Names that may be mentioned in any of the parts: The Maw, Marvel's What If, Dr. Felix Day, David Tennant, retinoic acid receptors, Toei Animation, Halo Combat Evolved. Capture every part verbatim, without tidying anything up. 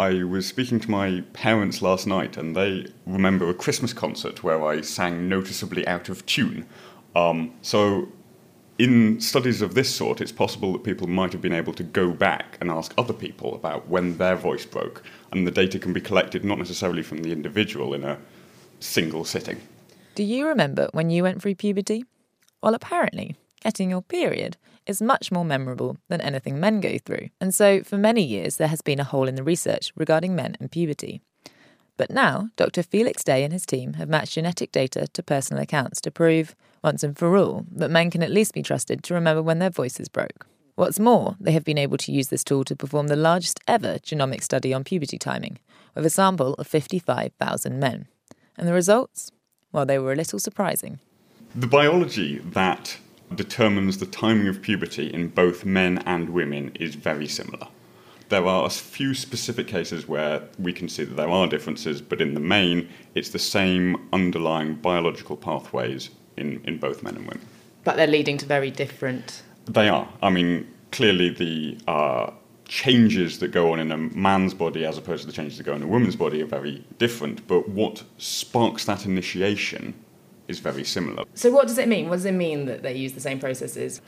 I was speaking to my parents last night, and they remember a Christmas concert where I sang noticeably out of tune. Um, so in studies of this sort, it's possible that people might have been able to go back and ask other people about when their voice broke, and the data can be collected not necessarily from the individual in a single sitting. Do you remember when you went through puberty? Well, apparently, getting your period is much more memorable than anything men go through. And so for many years, there has been a hole in the research regarding men and puberty. But now, Doctor Felix Day and his team have matched genetic data to personal accounts to prove, once and for all, that men can at least be trusted to remember when their voices broke. What's more, they have been able to use this tool to perform the largest ever genomic study on puberty timing, with a sample of fifty-five thousand men. And the results? Well, they were a little surprising. The biology that determines the timing of puberty in both men and women is very similar. There are a few specific cases where we can see that there are differences, but in the main, it's the same underlying biological pathways in, in both men and women. But they're leading to very different... They are. I mean, clearly the uh, changes that go on in a man's body as opposed to the changes that go on in a woman's body are very different, but what sparks that initiation is very similar. So what does it mean? What does it mean that they use the same processes?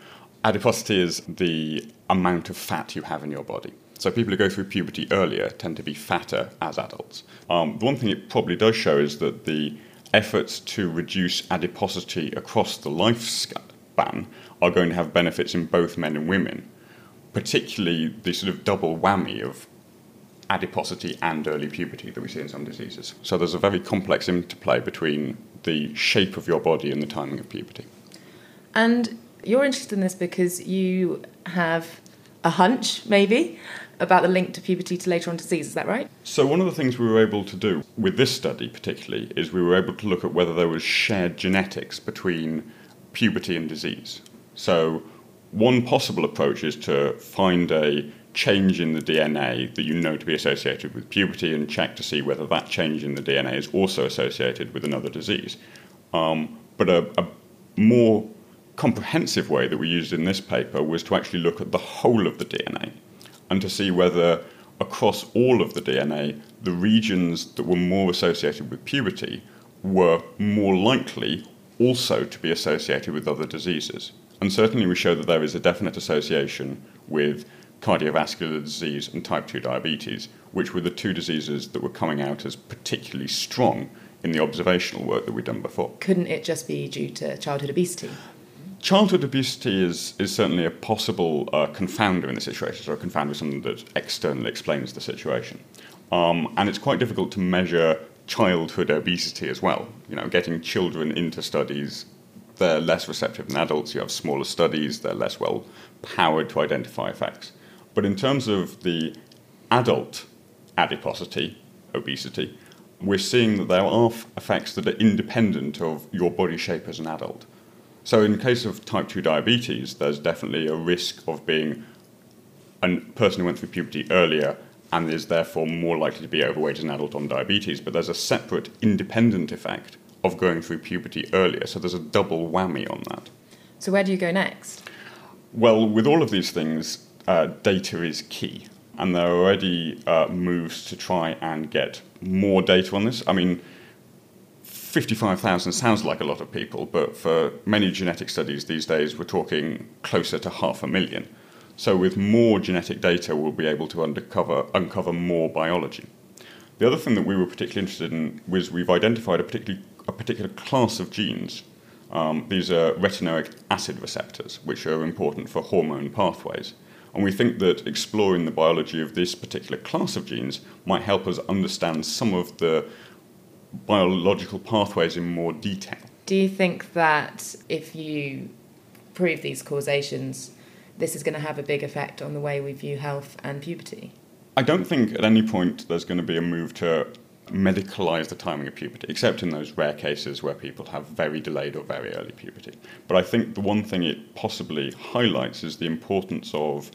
Adiposity is the amount of fat you have in your body. So people who go through puberty earlier tend to be fatter as adults. Um, the one thing it probably does show is that the efforts to reduce adiposity across the lifespan are going to have benefits in both men and women, particularly the sort of double whammy of adiposity and early puberty that we see in some diseases. So there's a very complex interplay between the shape of your body and the timing of puberty. And you're interested in this because you have a hunch, maybe, about the link to puberty to later on disease, is that right? So one of the things we were able to do with this study particularly is we were able to look at whether there was shared genetics between puberty and disease. So one possible approach is to find a change in the D N A that you know to be associated with puberty and check to see whether that change in the D N A is also associated with another disease. Um, but a, a more comprehensive way that we used in this paper was to actually look at the whole of the D N A and to see whether across all of the D N A, the regions that were more associated with puberty were more likely also to be associated with other diseases. And certainly we show that there is a definite association with cardiovascular disease and type two diabetes, which were the two diseases that were coming out as particularly strong in the observational work that we'd done before. Couldn't it just be due to childhood obesity? Childhood obesity is, is certainly a possible uh, confounder in the situation, so a confounder is something that externally explains the situation. Um, and it's quite difficult to measure childhood obesity as well. You know, getting children into studies, they're less receptive than adults, you have smaller studies, they're less well powered to identify effects. But in terms of the adult adiposity, obesity, we're seeing that there are effects that are independent of your body shape as an adult. So in case of type two diabetes, there's definitely a risk of being a person who went through puberty earlier and is therefore more likely to be overweight as an adult on diabetes, but there's a separate independent effect of going through puberty earlier, so there's a double whammy on that. So where do you go next? Well, with all of these things, Uh, data is key, and there are already uh, moves to try and get more data on this. I mean, fifty-five thousand sounds like a lot of people, but for many genetic studies these days we're talking closer to half a million. So with more genetic data we'll be able to uncover, uncover more biology. The other thing that we were particularly interested in was we've identified a, particularly, a particular class of genes. Um, these are retinoic acid receptors, which are important for hormone pathways. And we think that exploring the biology of this particular class of genes might help us understand some of the biological pathways in more detail. Do you think that if you prove these causations, this is going to have a big effect on the way we view health and puberty? I don't think at any point there's going to be a move to medicalise the timing of puberty, except in those rare cases where people have very delayed or very early puberty. But I think the one thing it possibly highlights is the importance of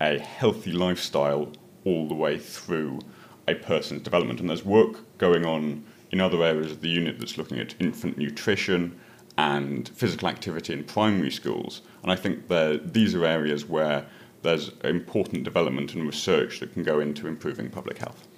a healthy lifestyle all the way through a person's development. And there's work going on in other areas of the unit that's looking at infant nutrition and physical activity in primary schools. And I think that these are areas where there's important development and research that can go into improving public health.